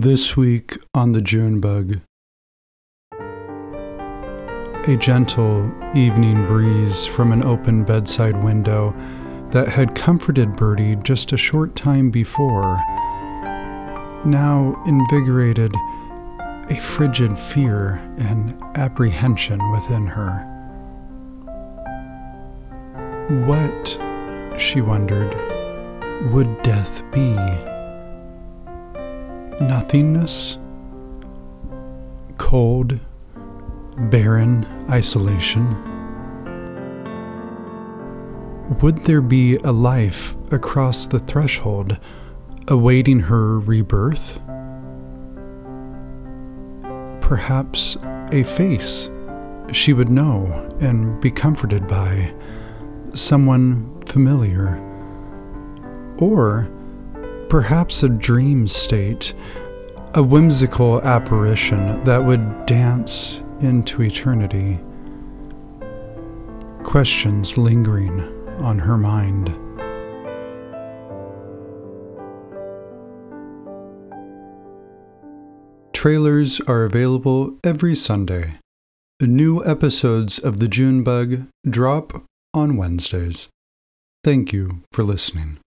This week on The June Bug. A gentle evening breeze from an open bedside window that had comforted Bertie just a short time before. Now invigorated a frigid fear and apprehension within her. What, she wondered, would death be? Nothingness, cold, barren isolation? Would there be a life across the threshold awaiting her rebirth? Perhaps a face she would know and be comforted by, someone familiar, or perhaps a dream state, a whimsical apparition that would dance into eternity. Questions lingering on her mind. Trailers are available every Sunday. New episodes of The June Bug drop on Wednesdays. Thank you for listening.